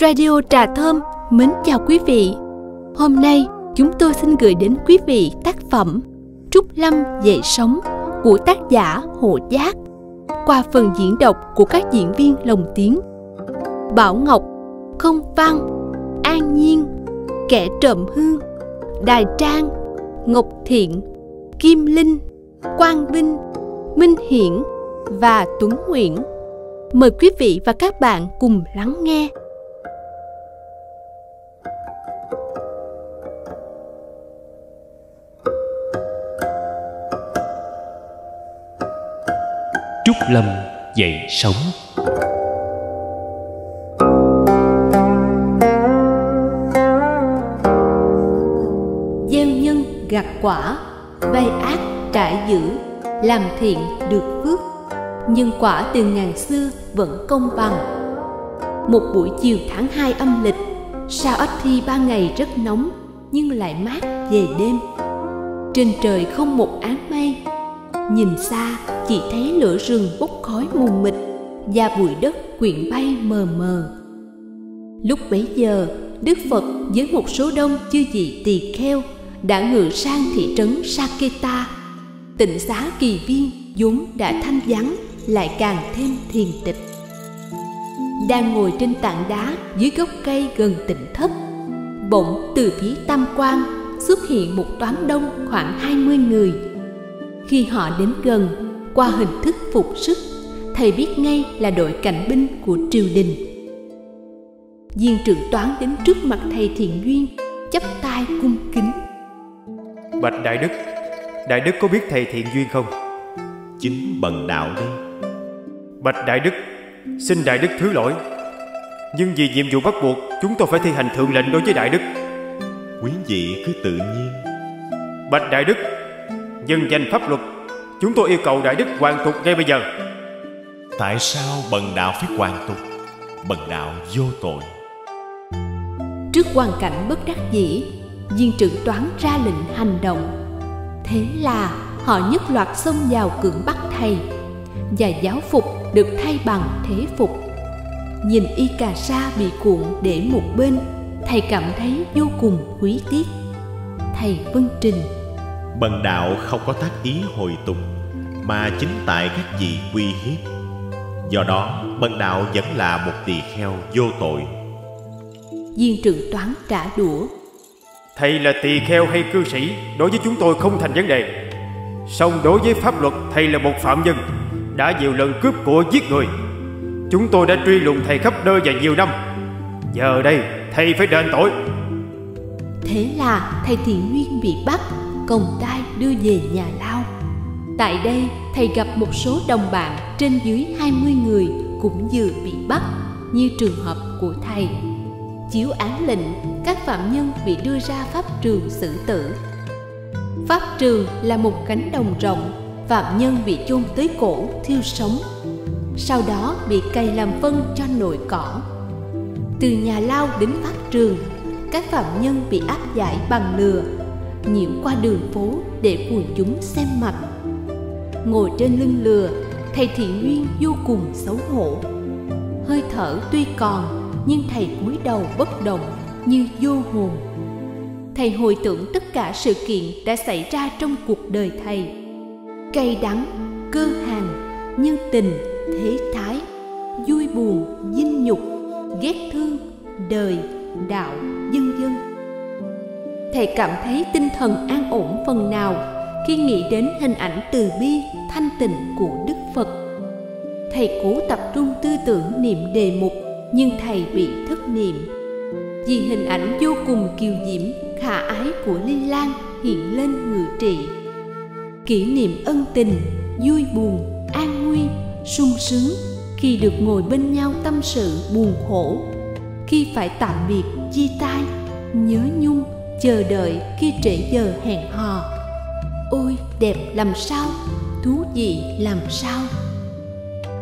Radio Trà Thơm mến chào quý vị. Hôm nay chúng tôi xin gửi đến quý vị tác phẩm Trúc Lâm Dạy Sống của tác giả Hồ Giác, qua phần diễn đọc của các diễn viên lồng tiếng Bảo Ngọc, Không Văn, An Nhiên, Kẻ Trộm Hương, Đài Trang, Ngọc Thiện, Kim Linh, Quang Vinh, Minh Hiển và Tuấn Nguyễn. Mời quý vị và các bạn cùng lắng nghe. Trúc Lâm dạy sống. Gieo nhân gặt quả, vay ác trải dữ, làm thiện được phước, nhưng quả từ ngàn xưa vẫn công bằng. Một buổi chiều tháng 2 âm lịch, sao ít thi ba ngày rất nóng nhưng lại mát về đêm. Trên trời không một áng mây, nhìn xa chỉ thấy lửa rừng bốc khói mù mịt và bụi đất quyện bay mờ mờ. Lúc bấy giờ, Đức Phật với một số đông chư vị tỳ kheo đã ngự sang thị trấn Saketa. Tịnh xá Kỳ Viên vốn đã thanh vắng lại càng thêm thiền tịch. Đang ngồi trên tảng đá dưới gốc cây gần tịnh thất, bỗng từ phía tam quan xuất hiện một toán đông khoảng 20 người. Khi họ đến gần, qua hình thức phục sức, thầy biết ngay là đội cảnh binh của triều đình. Viên trưởng toán đến trước mặt thầy Thiện Duyên, chắp tay cung kính. Bạch Đại Đức có biết thầy Thiện Duyên không? Chính bần đạo đây. Bạch Đại Đức, xin Đại Đức thứ lỗi, nhưng vì nhiệm vụ bắt buộc, chúng tôi phải thi hành thượng lệnh đối với Đại Đức. Quý vị cứ tự nhiên. Bạch Đại Đức, nhân danh pháp luật, chúng tôi yêu cầu Đại Đức hoàn tục ngay bây giờ. Tại sao bần đạo phải hoàn tục? Bần đạo vô tội. Trước hoàn cảnh bất đắc dĩ, viên trưởng toán ra lệnh hành động. Thế là họ nhất loạt xông vào cưỡng bắt thầy, và giáo phục được thay bằng thế phục. Nhìn y cà sa bị cuộn để một bên, thầy cảm thấy vô cùng quý tiếc. Thầy vân trình. Bần đạo không có tác ý hồi tục, mà chính tại các vị uy hiếp. Do đó, bần đạo vẫn là một tỳ kheo vô tội. Viên trưởng toán trả đũa. Thầy là tỳ kheo hay cư sĩ, đối với chúng tôi không thành vấn đề. Song đối với pháp luật, thầy là một phạm nhân, đã nhiều lần cướp của giết người. Chúng tôi đã truy lùng thầy khắp nơi và nhiều năm. Giờ đây, thầy phải đền tội. Thế là thầy Thiện Nguyên bị bắt, còng tay đưa về nhà lao. Tại đây, thầy gặp một số đồng bạn trên dưới 20 người cũng vừa bị bắt, như trường hợp của thầy. Chiếu án lệnh, các phạm nhân bị đưa ra pháp trường xử tử. Pháp trường là một cánh đồng rộng, phạm nhân bị chôn tới cổ thiêu sống, sau đó bị cày làm phân cho nồi cỏ. Từ nhà lao đến pháp trường, các phạm nhân bị áp giải bằng lừa, nhiễu qua đường phố để quần chúng xem mặt. Ngồi trên lưng lừa, thầy Thiện Nguyên vô cùng xấu hổ. Hơi thở tuy còn, nhưng thầy cúi đầu bất động như vô hồn. Thầy hồi tưởng tất cả sự kiện đã xảy ra trong cuộc đời thầy. Cay đắng, cơ hàn, nhân tình, thế thái, vui buồn, dinh nhục, ghét thương, đời, đạo, vân vân. Thầy cảm thấy tinh thần an ổn phần nào khi nghĩ đến hình ảnh từ bi, thanh tịnh của Đức Phật. Thầy cố tập trung tư tưởng niệm đề mục, nhưng thầy bị thất niệm vì hình ảnh vô cùng kiều diễm khả ái của Ly Lan hiện lên ngự trị. Kỷ niệm ân tình, vui buồn, an nguy, sung sướng khi được ngồi bên nhau tâm sự buồn khổ, khi phải tạm biệt chia tay, nhớ nhung chờ đợi khi trễ giờ hẹn hò. Ôi đẹp làm sao, thú vị làm sao.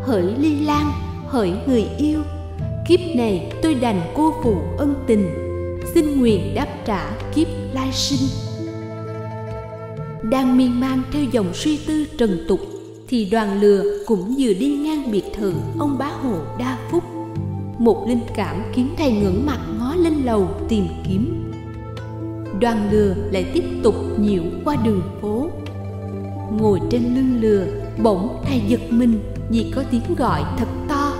Hỡi Ly Lan, hỡi người yêu, kiếp này tôi đành cô phụ ân tình, xin nguyện đáp trả kiếp lai sinh. Đang miên man theo dòng suy tư trần tục, thì đoàn lừa cũng vừa đi ngang biệt thự ông bá hộ Đa Phúc. một linh cảm khiến thầy ngẩng mặt ngó lên lầu tìm kiếm. Đoàn lừa lại tiếp tục nhiễu qua đường phố. Ngồi trên lưng lừa, bỗng thầy giật mình vì có tiếng gọi thật to: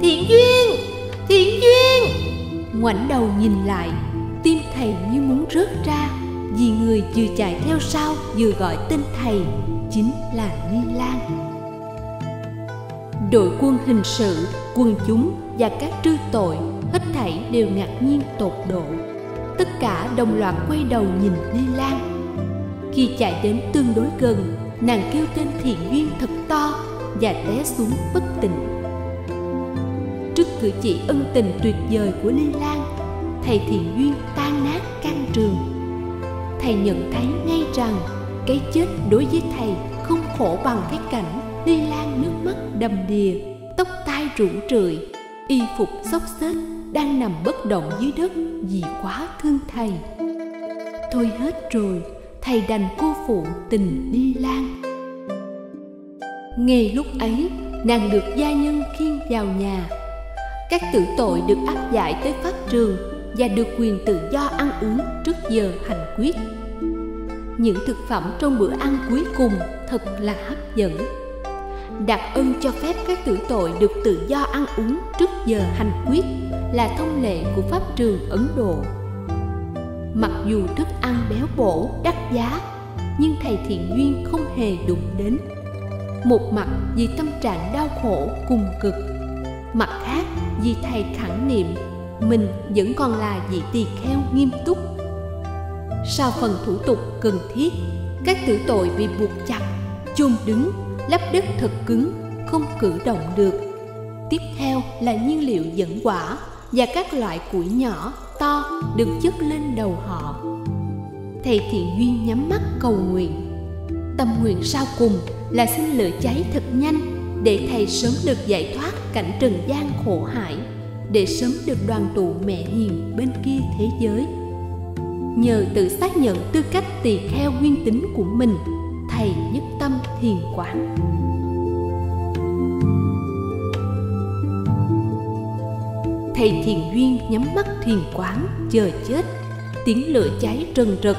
Thiện Duyên! Thiện Duyên! Ngoảnh đầu nhìn lại, tim thầy như muốn rớt ra, vì người vừa chạy theo sau vừa gọi tên thầy chính là Ly Lan. Đội quân hình sự, quần chúng và các trư tội hết thảy đều ngạc nhiên tột độ. Tất cả đồng loạt quay đầu nhìn Ly Lan. Khi chạy đến tương đối gần, nàng kêu tên Thiện Duyên thật to và té xuống bất tỉnh. Trước cử chỉ ân tình tuyệt vời của Ly Lan, thầy Thiện Duyên tan nát can trường. Thầy nhận thấy ngay rằng cái chết đối với thầy không khổ bằng cái cảnh Ly Lan nước mắt đầm đìa, tóc tai rũ rượi, y phục xốc xếch, đang nằm bất động dưới đất vì quá thương thầy. Thôi hết rồi, thầy đành cô phụ tình Ly Lan. Ngay lúc ấy, nàng được gia nhân khiêng vào nhà. Các tử tội được áp giải tới pháp trường và được quyền tự do ăn uống trước giờ hành quyết. Những thực phẩm trong bữa ăn cuối cùng thật là hấp dẫn. Đặc ân cho phép các tử tội được tự do ăn uống trước giờ hành quyết là thông lệ của pháp trường Ấn Độ. Mặc dù thức ăn béo bổ, đắt giá, nhưng thầy Thiện Duyên không hề đụng đến. Một mặt vì tâm trạng đau khổ cùng cực, mặt khác vì thầy khẳng niệm mình vẫn còn là vị tỳ kheo nghiêm túc. Sau phần thủ tục cần thiết, các tử tội bị buộc chặt, chôn đứng, lấp đất thật cứng, không cử động được. Tiếp theo là nhiên liệu dẫn hỏa và các loại củi nhỏ, to được chất lên đầu họ. Thầy Thiện Duyên nhắm mắt cầu nguyện. Tâm nguyện sau cùng là xin lửa cháy thật nhanh để thầy sớm được giải thoát cảnh trần gian khổ hải, để sớm được đoàn tụ mẹ hiền bên kia thế giới. Nhờ tự xác nhận tư cách tỳ kheo nguyên tín của mình, thầy nhất tâm thiền quán. Thầy Thiện Duyên nhắm mắt thiền quán chờ chết. Tiếng lửa cháy rần rật,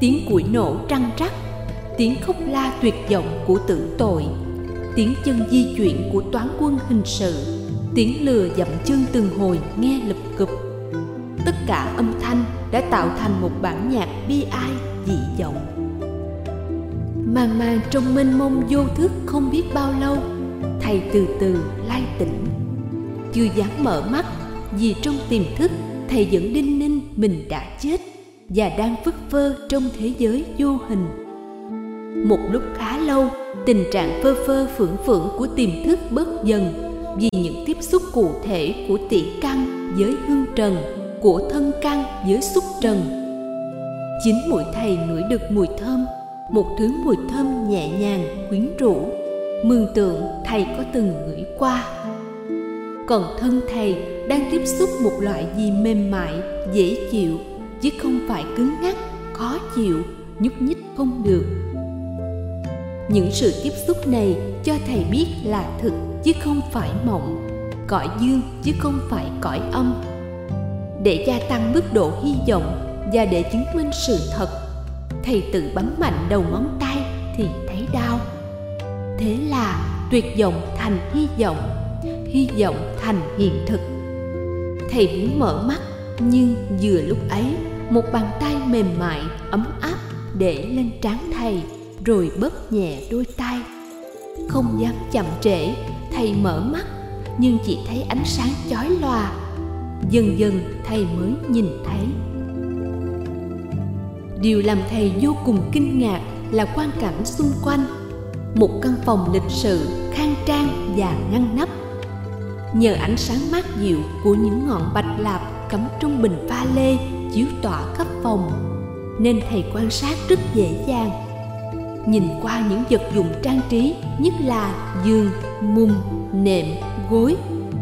tiếng củi nổ trăng rắc, tiếng khóc la tuyệt vọng của tử tội, tiếng chân di chuyển của toán quân hình sự, tiếng lừa dậm chân từng hồi nghe lụp cụp. Tất cả âm thanh đã tạo thành một bản nhạc bi ai dị vọng. Mang mang trong mênh mông vô thức không biết bao lâu, thầy từ từ lai tỉnh. Chưa dám mở mắt vì trong tiềm thức thầy vẫn đinh ninh mình đã chết và đang phất phơ trong thế giới vô hình. Một lúc khá lâu, tình trạng phơ phơ phưởng phưởng của tiềm thức bớt dần vì những tiếp xúc cụ thể của tỷ căn với hương trần, của thân căn với xúc trần. Chính mũi thầy ngửi được mùi thơm, một thứ mùi thơm nhẹ nhàng quyến rũ, mường tượng thầy có từng ngửi qua. Còn thân thầy đang tiếp xúc một loại gì mềm mại, dễ chịu, chứ không phải cứng ngắc, khó chịu, nhúc nhích không được. Những sự tiếp xúc này cho thầy biết là thực chứ không phải mộng, cõi dương chứ không phải cõi âm. Để gia tăng mức độ hy vọng và để chứng minh sự thật, thầy tự bấm mạnh đầu ngón tay thì thấy đau. Thế là tuyệt vọng thành hy vọng thành hiện thực. Thầy muốn mở mắt, nhưng vừa lúc ấy một bàn tay mềm mại, ấm áp để lên trán thầy rồi bóp nhẹ đôi tay. Không dám chậm trễ, thầy mở mắt nhưng chỉ thấy ánh sáng chói lòa. Dần dần thầy mới nhìn thấy. Điều làm thầy vô cùng kinh ngạc là quang cảnh xung quanh. Một căn phòng lịch sự, khang trang và ngăn nắp. Nhờ ánh sáng mát dịu của những ngọn bạch lạp cắm trong bình pha lê chiếu tỏa khắp phòng, nên thầy quan sát rất dễ dàng. Nhìn qua những vật dụng trang trí, nhất là giường, mùng, nệm, gối,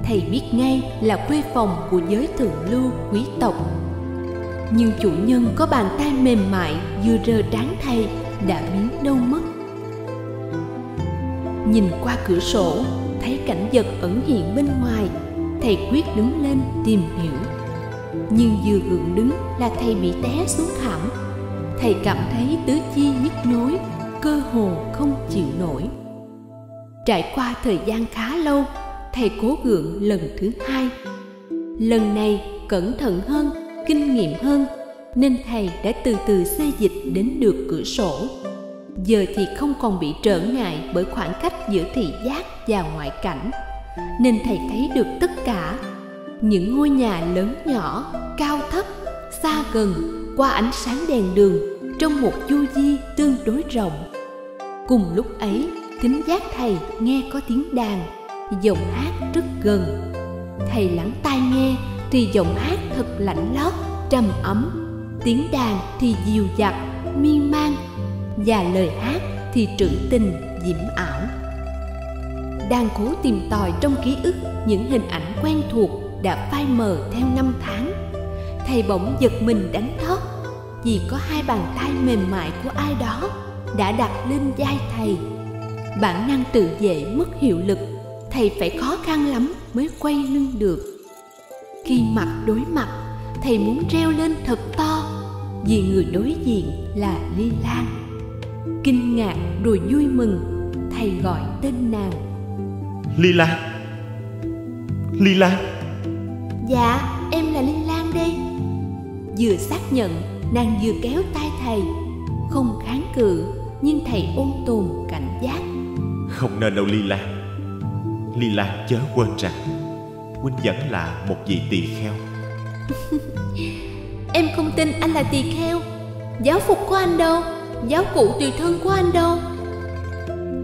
thầy biết ngay là quê phòng của giới thượng lưu quý tộc. Nhưng chủ nhân có bàn tay mềm mại vừa rờ trán thầy đã biến đâu mất. Nhìn qua cửa sổ, thấy cảnh vật ẩn hiện bên ngoài, thầy quyết đứng lên tìm hiểu. Nhưng vừa gượng đứng là thầy bị té xuống thảm. Thầy cảm thấy tứ chi nhức nhối, cơ hồ không chịu nổi. Trải qua thời gian khá lâu, thầy cố gượng lần thứ hai. Lần này cẩn thận hơn, kinh nghiệm hơn, nên thầy đã từ từ xê dịch đến được cửa sổ. Giờ thì không còn bị trở ngại bởi khoảng cách giữa thị giác và ngoại cảnh, nên thầy thấy được tất cả. Những ngôi nhà lớn nhỏ, cao thấp, xa gần, qua ánh sáng đèn đường, trong một chu vi tương đối rộng. Cùng lúc ấy, thính giác thầy nghe có tiếng đàn, giọng hát rất gần. Thầy lắng tai nghe thì giọng hát thật lạnh lót, trầm ấm, tiếng đàn thì dịu dặt, miên man, và lời hát thì trữ tình, diễm ảo. Đang cố tìm tòi trong ký ức những hình ảnh quen thuộc đã phai mờ theo năm tháng, thầy bỗng giật mình đánh thót vì có hai bàn tay mềm mại của ai đó đã đặt lên vai thầy. Bản năng tự vệ mất hiệu lực, thầy phải khó khăn lắm mới quay lưng được. Khi mặt đối mặt, thầy muốn reo lên thật to vì người đối diện là Ly Lan. Kinh ngạc rồi vui mừng, thầy gọi tên nàng. Ly Lan! Ly Lan! Dạ, em là Ly Lan đây. Vừa xác nhận, nàng vừa kéo tay thầy. Không kháng cự, nhưng thầy ôn tồn cảnh giác. Không nên đâu Ly Lan. Ly Lan chớ quên rằng huynh vẫn là một vị tỳ kheo. Em không tin anh là tỳ kheo. Giáo phục của anh đâu? Giáo cụ tùy thân của anh đâu?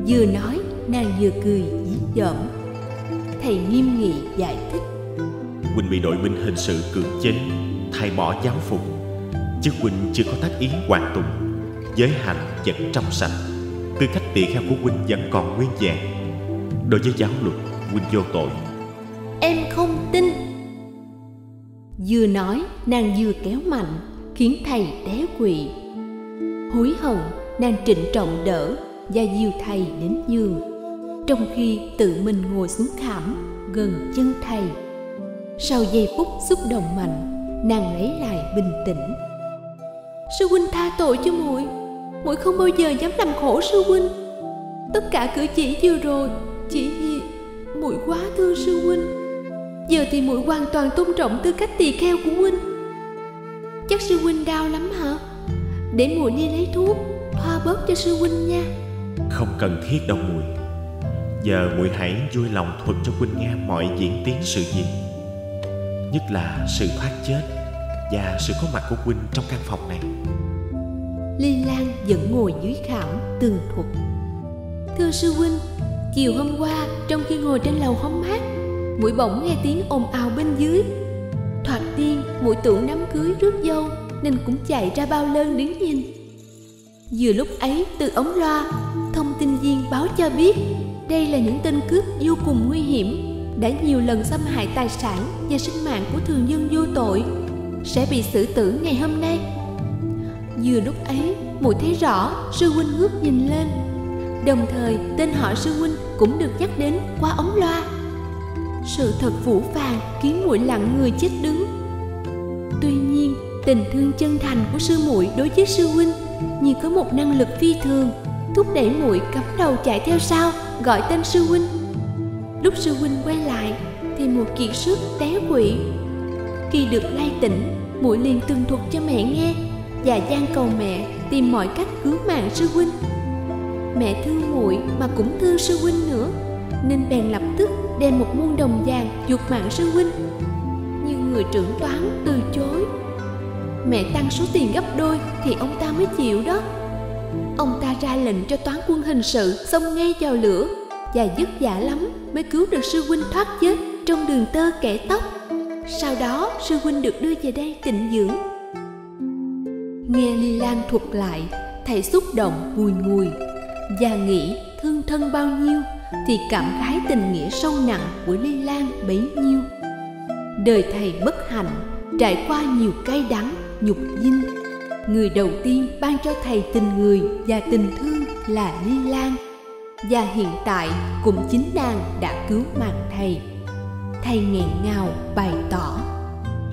Vừa nói, nàng vừa cười dí dỏm. Thầy nghiêm nghị giải thích. Huynh bị đội binh hình sự cưỡng chế, thay bỏ giáo phục, chức huynh chưa có tác ý hoàn tùng, giới hạnh vẫn trong sạch, tư cách tỳ kheo của huynh vẫn còn nguyên vẹn. Đối với giáo luật, huynh vô tội. Em không tin. Vừa nói, nàng vừa kéo mạnh, khiến thầy té quỵ. Hối hận, nàng trịnh trọng đỡ và dìu thầy đến giường, trong khi tự mình ngồi xuống thảm gần chân thầy. Sau giây phút xúc động mạnh, nàng lấy lại bình tĩnh. Sư huynh tha tội cho muội, muội không bao giờ dám làm khổ sư huynh. Tất cả cử chỉ vừa rồi chỉ vì muội quá thương sư huynh. Giờ thì muội hoàn toàn tôn trọng tư cách tỳ kheo của huynh. Chắc sư huynh đau lắm hả? Để muội đi lấy thuốc thoa bớt cho sư huynh nha. Không cần thiết đâu muội. Giờ muội hãy vui lòng thuật cho huynh nghe mọi diễn tiến sự việc, nhất là sự thoát chết và sự có mặt của huynh trong căn phòng này. Ly Lan vẫn ngồi dưới khảm tường thuật. Thưa sư huynh, chiều hôm qua trong khi ngồi trên lầu hóng mát, muội bỗng nghe tiếng ồn ào bên dưới. Thoạt tiên muội tưởng đám cưới rước dâu nên cũng chạy ra bao lơn đứng nhìn. Vừa lúc ấy từ ống loa, thông tin viên báo cho biết đây là những tên cướp vô cùng nguy hiểm, đã nhiều lần xâm hại tài sản và sinh mạng của thường dân vô tội, sẽ bị xử tử ngày hôm nay. Vừa lúc ấy muội thấy rõ sư huynh ngước nhìn lên, đồng thời tên họ sư huynh cũng được nhắc đến qua ống loa. Sự thật phũ phàng khiến muội lặng người chết đứng. Tuy nhiên tình thương chân thành của sư muội đối với sư huynh như có một năng lực phi thường, thúc đẩy muội cắm đầu chạy theo sau gọi tên sư huynh. Lúc sư huynh quay lại thì muội kiệt sức té quỵ. Khi được lay tỉnh, muội liền tường thuật cho mẹ nghe và van cầu mẹ tìm mọi cách cứu mạng sư huynh. Mẹ thương muội mà cũng thương sư huynh nữa, nên bèn lập tức đem một muôn đồng vàng chuộc mạng sư huynh. Nhưng người trưởng toán từ chối. Mẹ tăng số tiền gấp đôi thì ông ta mới chịu đó. Ông ta ra lệnh cho toán quân hình sự xông ngay vào lửa, và vất vả lắm mới cứu được sư huynh thoát chết trong đường tơ kẻ tóc. Sau đó sư huynh được đưa về đây tịnh dưỡng. Nghe Ly Lan thuật lại, thầy xúc động bùi ngùi và nghĩ thương thân bao nhiêu thì cảm khái tình nghĩa sâu nặng của Ly Lan bấy nhiêu. Đời thầy bất hạnh, trải qua nhiều cay đắng, nhục dinh. Người đầu tiên ban cho thầy tình người và tình thương là Ly Lan, và hiện tại cũng chính nàng đã cứu mạng thầy. thầy nghẹn ngào bày tỏ: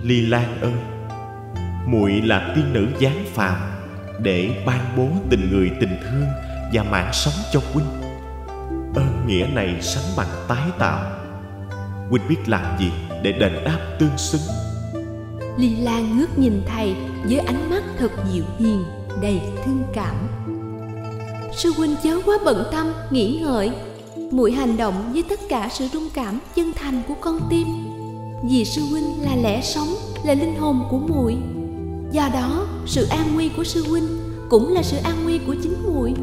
Ly Lan ơi, muội là tiên nữ giáng phàm để ban bố tình người tình thương và mạng sống cho huynh. Ơn nghĩa này sánh bằng tái tạo. Huynh biết làm gì để đền đáp tương xứng? Ly Lan ngước nhìn thầy với ánh mắt thật dịu hiền, đầy thương cảm. Sư huynh chớ quá bận tâm nghĩ ngợi, muội hành động với tất cả sự rung cảm chân thành của con tim. Vì sư huynh là lẽ sống, là linh hồn của muội. Do đó, sự an nguy của sư huynh cũng là sự an nguy của chính muội.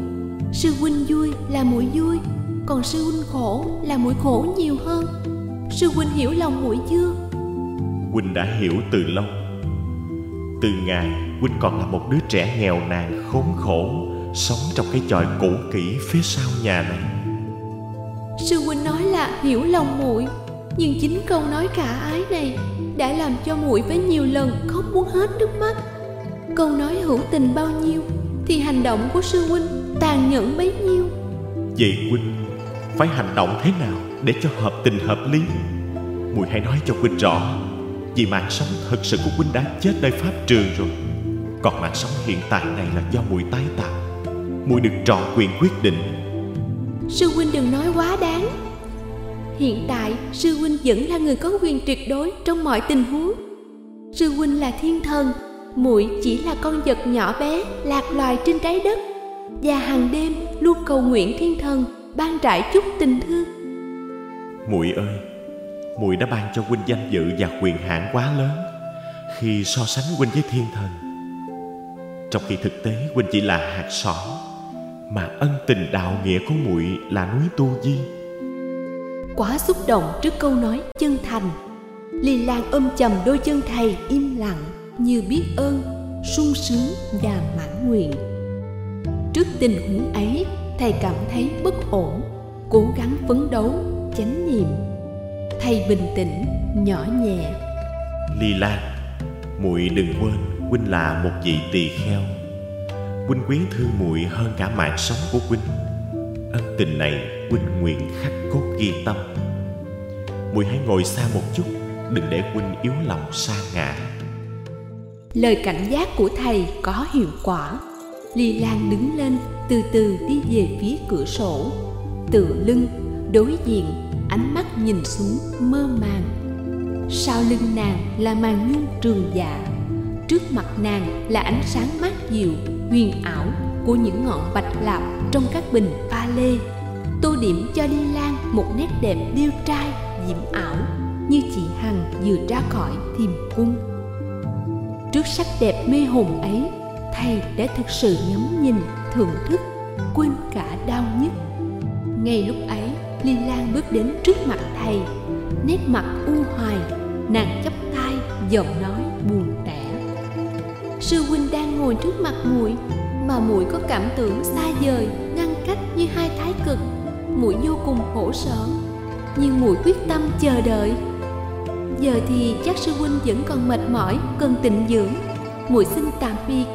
Sư huynh vui là muội vui, còn sư huynh khổ là muội khổ nhiều hơn. Sư huynh hiểu lòng muội chưa? Huynh đã hiểu từ lâu. Từ ngày huynh còn là một đứa trẻ nghèo nàn khốn khổ, sống trong cái chòi cũ kỹ phía sau nhà này. Sư huynh nói là hiểu lòng muội, nhưng chính câu nói khả ái này đã làm cho muội với nhiều lần khóc muốn hết nước mắt. Câu nói hữu tình bao nhiêu thì hành động của sư huynh tàn nhẫn bấy nhiêu. Vậy huynh phải hành động thế nào để cho hợp tình hợp lý? Muội hãy nói cho huynh rõ, vì mạng sống thật sự của huynh đã chết nơi pháp trường rồi, còn mạng sống hiện tại này là do muội tái tạo. Muội được trọn quyền quyết định. Sư huynh đừng nói quá đáng. Hiện tại sư huynh vẫn là người có quyền tuyệt đối trong mọi tình huống. Sư huynh là thiên thần, muội chỉ là con vật nhỏ bé lạc loài trên trái đất, và hàng đêm luôn cầu nguyện thiên thần ban trải chút tình thương. Muội ơi, muội đã ban cho huynh danh dự và quyền hạn quá lớn khi so sánh huynh với thiên thần, trong khi thực tế huynh chỉ là hạt sỏi, mà ân tình đạo nghĩa của muội là núi Tu Di. Quá xúc động trước câu nói chân thành, Ly Lan ôm chầm đôi chân thầy, im lặng như biết ơn, sung sướng và mãn nguyện. Trước tình huống ấy, thầy cảm thấy bất ổn, cố gắng phấn đấu, chánh niệm. Thầy bình tĩnh, nhỏ nhẹ: Ly Lan, muội đừng quên huynh là một vị tỳ kheo. Huynh quyến thương muội hơn cả mạng sống của huynh. Ân tình này huynh nguyện khắc cốt ghi tâm. Muội hãy ngồi xa một chút, đừng để huynh yếu lòng sa ngã. Lời cảnh giác của thầy có hiệu quả. Ly Lan đứng lên, từ từ đi về phía cửa sổ, tựa lưng đối diện, ánh mắt nhìn xuống mơ màng. Sau lưng nàng là màn nhung trường dạ, trước mặt nàng là ánh sáng mát dịu huyền ảo của những ngọn bạch lạp trong các bình pha lê, tô điểm cho Ly Lan một nét đẹp điêu trai diễm ảo như chị Hằng vừa ra khỏi Thiềm Cung. Trước sắc đẹp mê hồn ấy, thầy đã thực sự ngắm nhìn, thưởng thức, quên cả đau nhức. Ngay lúc ấy, Ly Lan bước đến trước mặt thầy, nét mặt u hoài, nàng chắp tay, giọng nói buồn tẻ: Sư huynh đang ngồi trước mặt muội, mà muội có cảm tưởng xa vời, ngăn cách như hai thái cực. Muội vô cùng khổ sở, nhưng muội quyết tâm chờ đợi. Giờ thì chắc sư huynh vẫn còn mệt mỏi, cần tịnh dưỡng. Muội xin tạm biệt.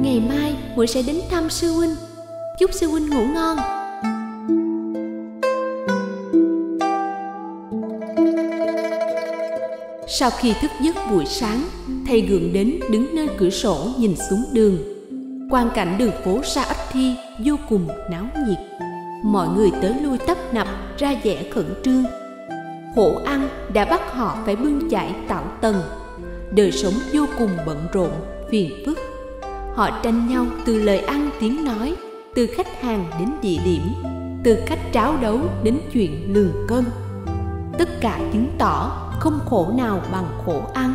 Ngày mai muội sẽ đến thăm sư huynh. Chúc sư huynh ngủ ngon. Sau khi thức giấc buổi sáng, thầy gượng đến đứng nơi cửa sổ nhìn xuống đường. Quang cảnh đường phố Sa Ấp Thi vô cùng náo nhiệt. Mọi người tới lui tấp nập, ra vẻ khẩn trương. Khổ ăn đã bắt họ phải bươn chải tạo tầng. Đời sống vô cùng bận rộn, phiền phức. Họ tranh nhau từ lời ăn tiếng nói, từ khách hàng đến địa điểm, từ cách tráo đấu đến chuyện lường cân. Tất cả chứng tỏ không khổ nào bằng khổ ăn,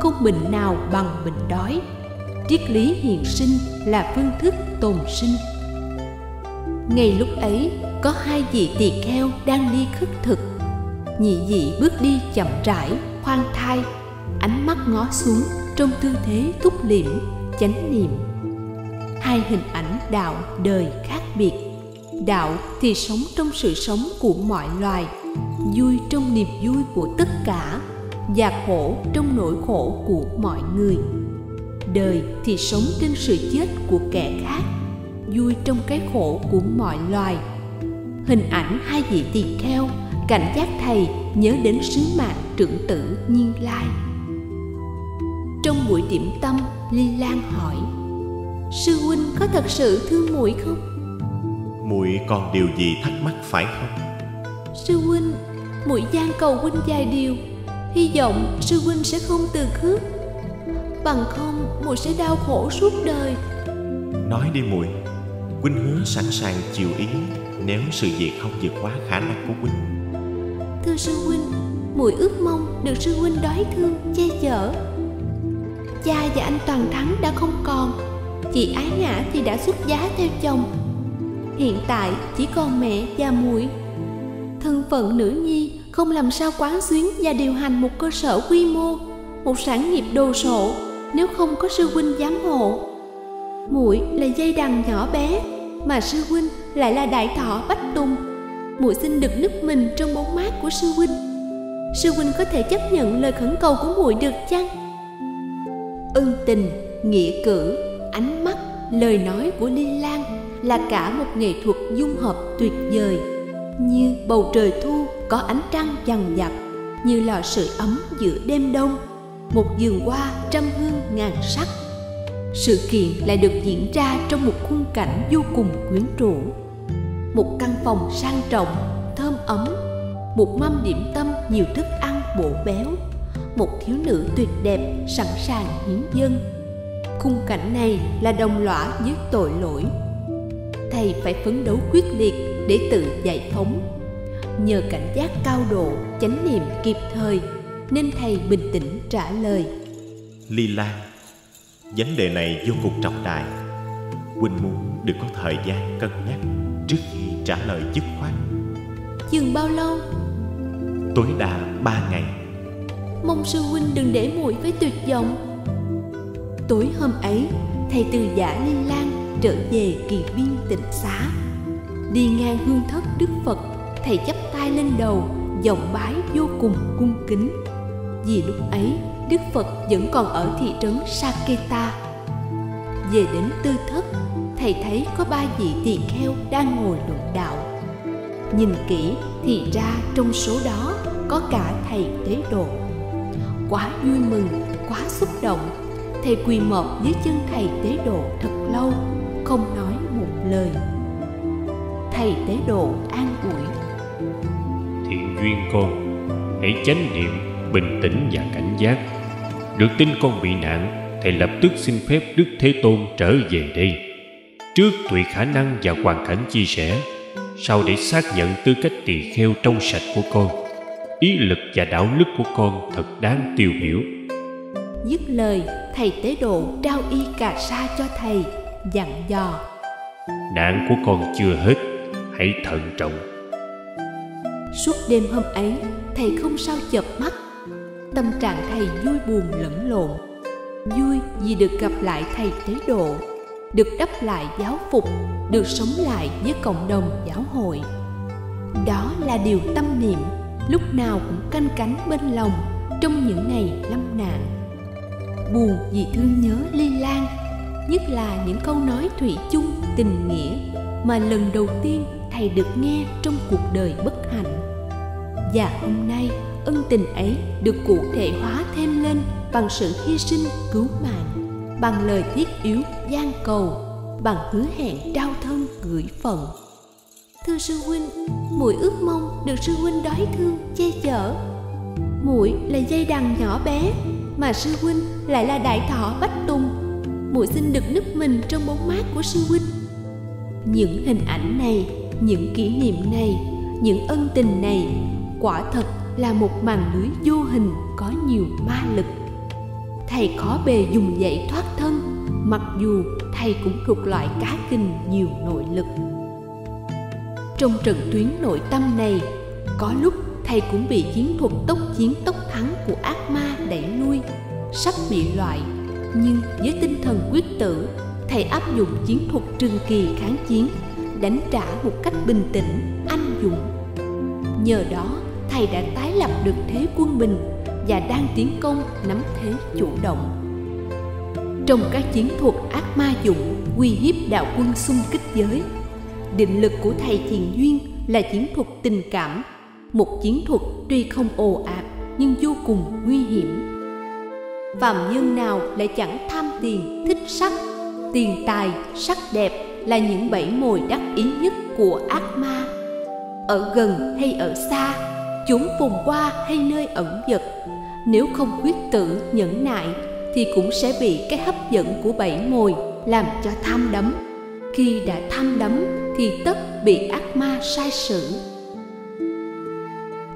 không bệnh nào bằng bệnh đói. Triết lý hiện sinh là phương thức tồn sinh. Ngay lúc ấy, có hai vị tỳ kheo đang đi khất thực. Nhị vị bước đi chậm rãi, khoan thai, ánh mắt ngó xuống trong tư thế thúc liễm, chánh niệm. Hai hình ảnh đạo đời khác biệt. Đạo thì sống trong sự sống của mọi loài, vui trong niềm vui của tất cả, và khổ trong nỗi khổ của mọi người. Đời thì sống trên sự chết của kẻ khác, vui trong cái khổ của mọi loài. Hình ảnh hai vị tỳ kheo cảnh giác thầy nhớ đến sứ mạng trưởng tử Như Lai. Trong buổi điểm tâm, Ly Lan hỏi: Sư huynh có thật sự thương muội không? Muội còn điều gì thắc mắc phải không? Sư huynh, muội van cầu huynh vài điều, hy vọng sư huynh sẽ không từ khước, bằng không muội sẽ đau khổ suốt đời. Nói đi muội, huynh hứa sẵn sàng chiều ý nếu sự việc không vượt quá khả năng của huynh. Thưa sư huynh, muội ước mong được sư huynh đói thương che chở. Cha và anh Toàn Thắng đã không còn, chị Ái Ngã thì đã xuất giá theo chồng. Hiện tại chỉ còn mẹ và muội. Thân phận nữ nhi không làm sao quán xuyến và điều hành một cơ sở quy mô, một sản nghiệp đồ sộ nếu không có sư huynh giám hộ. Muội là dây đằng nhỏ bé, mà sư huynh lại là đại thọ bách tùng. Muội xin được nấp mình trong bóng mát của sư huynh. Sư huynh có thể chấp nhận lời khẩn cầu của muội được chăng? Ân tình, nghĩa cử, ánh mắt, lời nói của Ly Lan là cả một nghệ thuật dung hợp tuyệt vời. Như bầu trời thu có ánh trăng dằn dặt, như lò sưởi ấm giữa đêm đông, một vườn hoa trăm hương ngàn sắc. Sự kiện lại được diễn ra trong một khung cảnh vô cùng quyến rũ. Một căn phòng sang trọng, thơm ấm, một mâm điểm tâm nhiều thức ăn bổ béo, một thiếu nữ tuyệt đẹp sẵn sàng hiến dâng. Khung cảnh này là đồng lõa với tội lỗi. Thầy phải phấn đấu quyết liệt để tự giải phóng. Nhờ cảnh giác cao độ, chánh niệm kịp thời nên thầy bình tĩnh trả lời: Ly Lan, vấn đề này vô cùng trọng đại. Huynh muốn được có thời gian cân nhắc trước khi trả lời dứt khoát. Chừng bao lâu? Tối đa 3 ngày. Mong sư huynh đừng để muội phải tuyệt vọng. Tối hôm ấy, thầy từ giả Ly Lan trở về Kỳ Viên tịnh xá. Đi ngang hương thất Đức Phật, thầy chắp tay lên đầu, giọng bái vô cùng cung kính. Vì lúc ấy Đức Phật vẫn còn ở thị trấn Saketa. Về đến tư thất, thầy thấy có 3 vị tỳ kheo đang ngồi luận đạo. Nhìn kỹ thì ra trong số đó có cả thầy Tế Độ. Quá vui mừng, quá xúc động, thầy quỳ mọp dưới chân thầy Tế Độ thật lâu, không nói một lời. Thầy Tế Độ an ủi: Thiện Duyên con, hãy chánh niệm, bình tĩnh và cảnh giác. Được tin con bị nạn, thầy lập tức xin phép Đức Thế Tôn trở về đây. Trước tùy khả năng và hoàn cảnh chia sẻ, sau để xác nhận tư cách tỳ kheo trong sạch của con. Ý lực và đạo đức của con thật đáng tiêu biểu. Dứt lời, thầy Tế Độ trao y cà sa cho thầy, dặn dò: Nạn của con chưa hết, hãy thận trọng. Suốt đêm hôm ấy, thầy không sao chợp mắt. Tâm trạng thầy vui buồn lẫn lộn. Vui vì được gặp lại thầy Tế Độ, được đắp lại giáo phục, được sống lại với cộng đồng giáo hội. Đó là điều tâm niệm lúc nào cũng canh cánh bên lòng trong những ngày lâm nạn. Buồn vì thương nhớ Ly Lan, nhất là những câu nói thủy chung tình nghĩa mà lần đầu tiên thầy được nghe trong cuộc đời bất hạnh. Và hôm nay ân tình ấy được cụ thể hóa thêm lên bằng sự hy sinh cứu mạng, bằng lời thiết yếu van cầu, bằng hứa hẹn trao thân gửi phận. Thưa sư huynh, muội ước mong được sư huynh đói thương che chở. Muội là dây đằng nhỏ bé, mà sư huynh lại là đại thọ bách tùng. Muội xin được nấp mình trong bóng mát của sư huynh. Những hình ảnh này, những kỷ niệm này, những ân tình này quả thật là một màn lưới vô hình có nhiều ma lực. Thầy khó bề dùng dậy thoát thân, mặc dù thầy cũng thuộc loại cá kình nhiều nội lực. Trong trận tuyến nội tâm này, có lúc thầy cũng bị chiến thuật tốc chiến tốc thắng của ác ma đẩy lui, sắp bị loại. Nhưng với tinh thần quyết tử, thầy áp dụng chiến thuật trường kỳ kháng chiến, đánh trả một cách bình tĩnh, anh dũng. Nhờ đó, thầy đã tái lập được thế quân bình và đang tiến công nắm thế chủ động. Trong các chiến thuật ác ma dũng uy hiếp đạo quân xung kích giới, định lực của thầy Thiện Duyên là chiến thuật tình cảm, một chiến thuật tuy không ồ ạt nhưng vô cùng nguy hiểm. Phàm nhân nào lại chẳng tham tiền, thích sắc. Tiền tài, sắc đẹp là những bẫy mồi đắc ý nhất của ác ma. Ở gần hay ở xa, chúng vùng qua hay nơi ẩn dật, nếu không quyết tự nhẫn nại thì cũng sẽ bị cái hấp dẫn của bẫy mồi làm cho tham đắm. Khi đã tham đắm thì tất bị ác ma sai sử.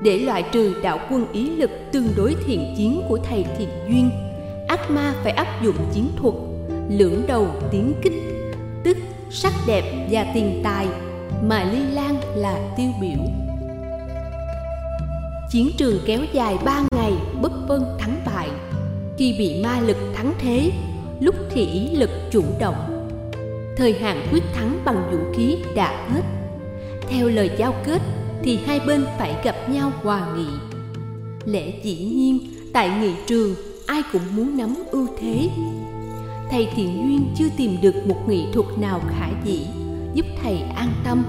Để loại trừ đạo quân ý lực tương đối thiện chiến của thầy Thiện Duyên, ác ma phải áp dụng chiến thuật lưỡng đầu tiến kích, tức sắc đẹp và tiền tài mà Ly Lan là tiêu biểu. Chiến trường kéo dài 3 ngày bất phân thắng bại. Khi bị ma lực thắng thế, lúc thì ý lực chủ động. Thời hạn quyết thắng bằng vũ khí đã hết. Theo lời giao kết thì hai bên phải gặp nhau hòa nghị. Lẽ dĩ nhiên tại nghị trường ai cũng muốn nắm ưu thế. Thầy Thiện Duyên chưa tìm được một nghị thuật nào khả dĩ giúp thầy an tâm.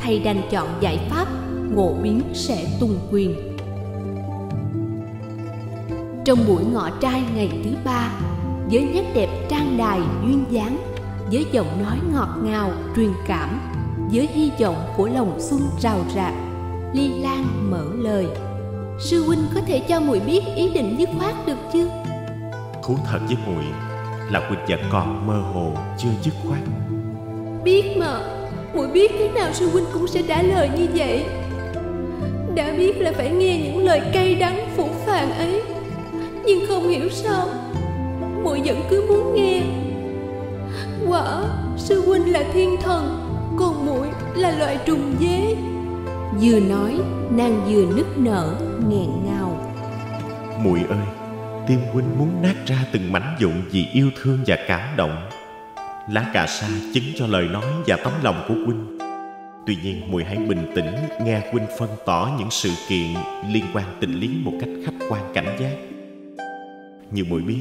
Thầy đành chọn giải pháp ngộ biến sẽ tùng quyền. Trong buổi ngọ trai ngày thứ 3, với nét đẹp trang đài duyên dáng, với giọng nói ngọt ngào truyền cảm, với hy vọng của lòng xuân rào rạc, Ly Lan mở lời: "Sư huynh có thể cho muội biết ý định dứt khoát được chứ?" "Thú thật với muội là huynh vẫn còn mơ hồ chưa dứt khoát." "Biết mà, muội biết thế nào sư huynh cũng sẽ trả lời như vậy. Đã biết là phải nghe những lời cay đắng phũ phàng ấy, nhưng không hiểu sao muội vẫn cứ muốn nghe. Quả sư huynh là thiên thần, còn muội là loại trùng dế." Vừa nói nàng vừa nức nở nghẹn ngào: "Muội ơi, tim huynh muốn nát ra từng mảnh vụn vì yêu thương và cảm động. Lá cà sa chứng cho lời nói và tấm lòng của huynh. Tuy nhiên muội hãy bình tĩnh nghe huynh phân tỏ những sự kiện liên quan tình lý một cách khách quan cảnh giác. Như muội biết,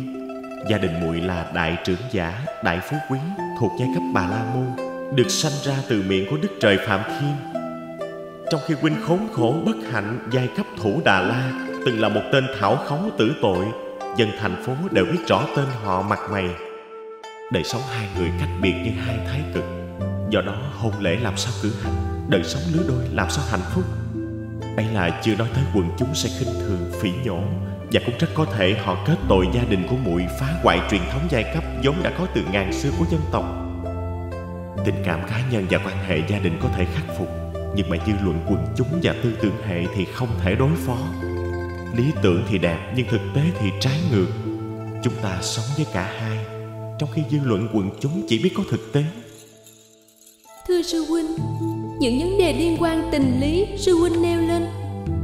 gia đình muội là đại trưởng giả, đại phú quý, thuộc giai cấp Bà La Môn, được sanh ra từ miệng của Đức Trời Phạm Thiên. Trong khi huynh khốn khổ bất hạnh giai cấp Thủ Đà La, từng là một tên thảo khấu tử tội, dân thành phố đều biết rõ tên họ mặt mày. Đời sống hai người cách biệt như hai thái cực, do đó hôn lễ làm sao cử hành, đời sống lứa đôi làm sao hạnh phúc. Ấy là chưa nói tới quần chúng sẽ khinh thường, phỉ nhổ, và cũng rất có thể họ kết tội gia đình của muội phá hoại truyền thống giai cấp vốn đã có từ ngàn xưa của dân tộc. Tình cảm cá nhân và quan hệ gia đình có thể khắc phục, nhưng mà dư luận quần chúng và tư tưởng hệ thì không thể đối phó. Lý tưởng thì đẹp nhưng thực tế thì trái ngược. Chúng ta sống với cả hai, trong khi dư luận quần chúng chỉ biết có thực tế." "Thưa sư huynh, những vấn đề liên quan tình lý sư huynh nêu lên,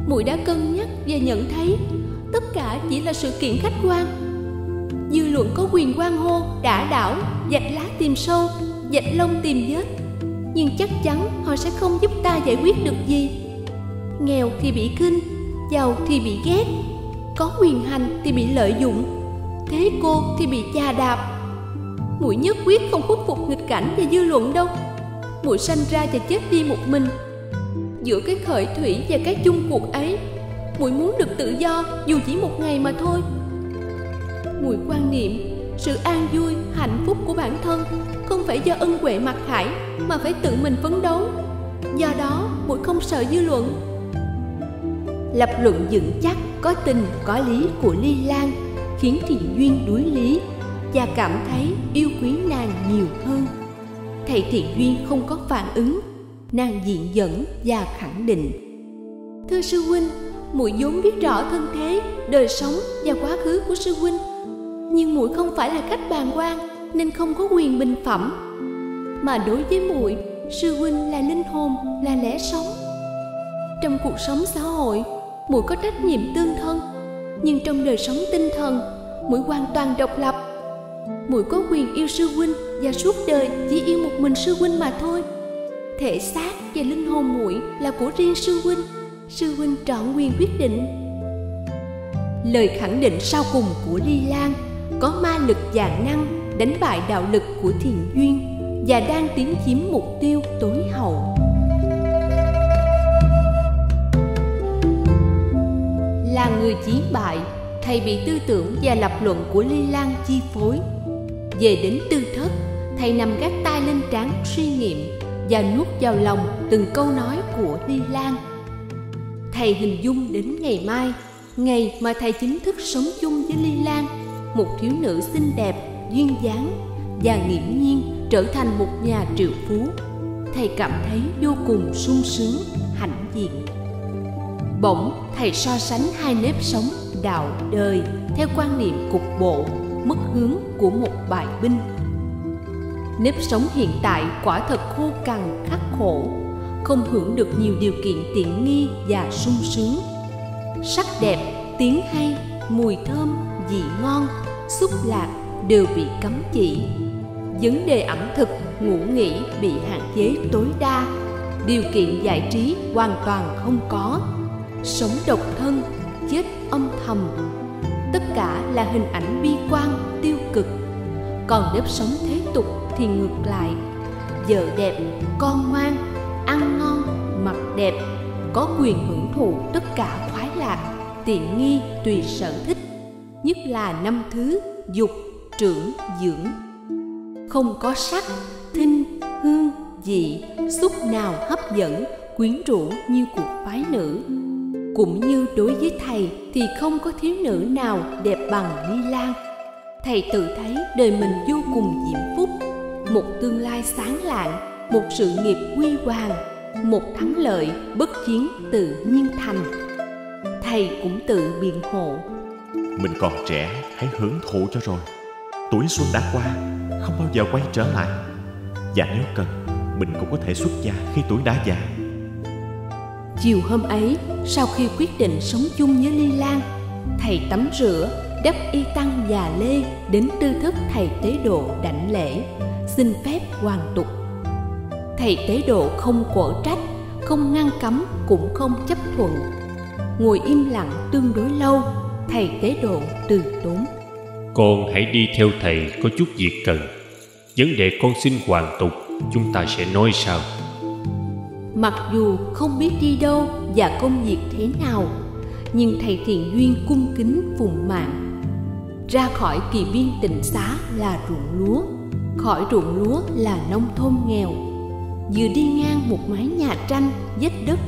muội đã cân nhắc và nhận thấy tất cả chỉ là sự kiện khách quan. Dư luận có quyền hoan hô, đả đảo, vạch lá tìm sâu, vạch lông tìm vết, nhưng chắc chắn họ sẽ không giúp ta giải quyết được gì. Nghèo thì bị khinh, giàu thì bị ghét, có quyền hành thì bị lợi dụng, thế cô thì bị chà đạp. Muội nhất quyết không khuất phục nghịch cảnh và dư luận đâu. Muội sanh ra và chết đi một mình. Giữa cái khởi thủy và cái chung cuộc ấy, muội muốn được tự do dù chỉ một ngày mà thôi. Muội quan niệm sự an vui, hạnh phúc của bản thân không phải do ân huệ mặc khải mà phải tự mình phấn đấu. Do đó muội không sợ dư luận." Lập luận vững chắc, có tình có lý của Ly Lan khiến Thiện Duyên đuối lý và cảm thấy yêu quý nàng nhiều hơn. Thầy Thiện Duyên không có phản ứng, nàng diện dẫn và khẳng định: "Thưa sư huynh, muội vốn biết rõ thân thế, đời sống và quá khứ của sư huynh, nhưng muội không phải là khách bàn quan nên không có quyền bình phẩm. Mà đối với muội, sư huynh là linh hồn, là lẽ sống. Trong cuộc sống xã hội, muội có trách nhiệm tương thân, nhưng trong đời sống tinh thần, muội hoàn toàn độc lập. Muội có quyền yêu sư huynh và suốt đời chỉ yêu một mình sư huynh mà thôi. Thể xác và linh hồn muội là của riêng sư huynh trọn quyền quyết định." Lời khẳng định sau cùng của Ly Lan có ma lực và năng đánh bại đạo lực của Thiện Duyên và đang tiến chiếm mục tiêu tối hậu. là người chiến bại, thầy bị tư tưởng và lập luận của Ly Lan chi phối. Về đến tư thất, thầy nằm gác tay lên trán suy nghiệm và nuốt vào lòng từng câu nói của Ly Lan. Thầy hình dung đến ngày mai, ngày mà thầy chính thức sống chung với Ly Lan, một thiếu nữ xinh đẹp, duyên dáng và nghiễm nhiên trở thành một nhà triệu phú. Thầy cảm thấy vô cùng sung sướng, hãnh diện. Bỗng thầy so sánh hai nếp sống đạo đời theo quan niệm cục bộ, mất hướng của một bại binh. Nếp sống hiện tại quả thật khô cằn, khắc khổ, không hưởng được nhiều điều kiện tiện nghi và sung sướng. Sắc đẹp, tiếng hay, mùi thơm, vị ngon, xúc lạc đều bị cấm kỵ. Vấn đề ẩm thực, ngủ nghỉ bị hạn chế tối đa. Điều kiện giải trí hoàn toàn không có. Sống độc thân, chết âm thầm. Tất cả là hình ảnh bi quan, tiêu cực. Còn nếp sống thế tục thì ngược lại. Vợ đẹp, con ngoan, ăn ngon, mặc đẹp, có quyền hưởng thụ tất cả khoái lạc, tiện nghi tùy sở thích, nhất là năm thứ dục, trưởng, dưỡng. Không có sắc, thinh, hương, vị, xúc nào hấp dẫn, quyến rũ như cuộc phái nữ. Cũng như đối với thầy thì không có thiếu nữ nào đẹp bằng Ly Lan. Thầy tự thấy đời mình vô cùng diễm phúc, một tương lai sáng lạng, một sự nghiệp huy hoàng, một thắng lợi bất chiến tự nhiên thành. Thầy cũng tự biện hộ: mình còn trẻ, hãy hưởng thụ cho rồi. Tuổi xuân đã qua, không bao giờ quay trở lại. Và nếu cần, mình cũng có thể xuất gia khi tuổi đã già. Chiều hôm ấy, sau khi quyết định sống chung với Ly Lan, thầy tắm rửa, đắp y tăng và lê, đến tư thất thầy tế độ đảnh lễ, xin phép hoàn tục. Thầy tế độ không quở trách, không ngăn cấm, cũng không chấp thuận. Ngồi im lặng tương đối lâu, thầy tế độ từ tốn: con hãy đi theo thầy, có chút việc cần. Vấn đề con xin hoàn tục, chúng ta sẽ nói sau. Mặc dù không biết đi đâu và công việc thế nào, nhưng thầy Thiện Duyên cung kính phụng mạng. Ra khỏi kỳ biên tịnh xá là ruộng lúa, khỏi ruộng lúa là nông thôn nghèo. Vừa đi ngang một mái nhà tranh vách đất,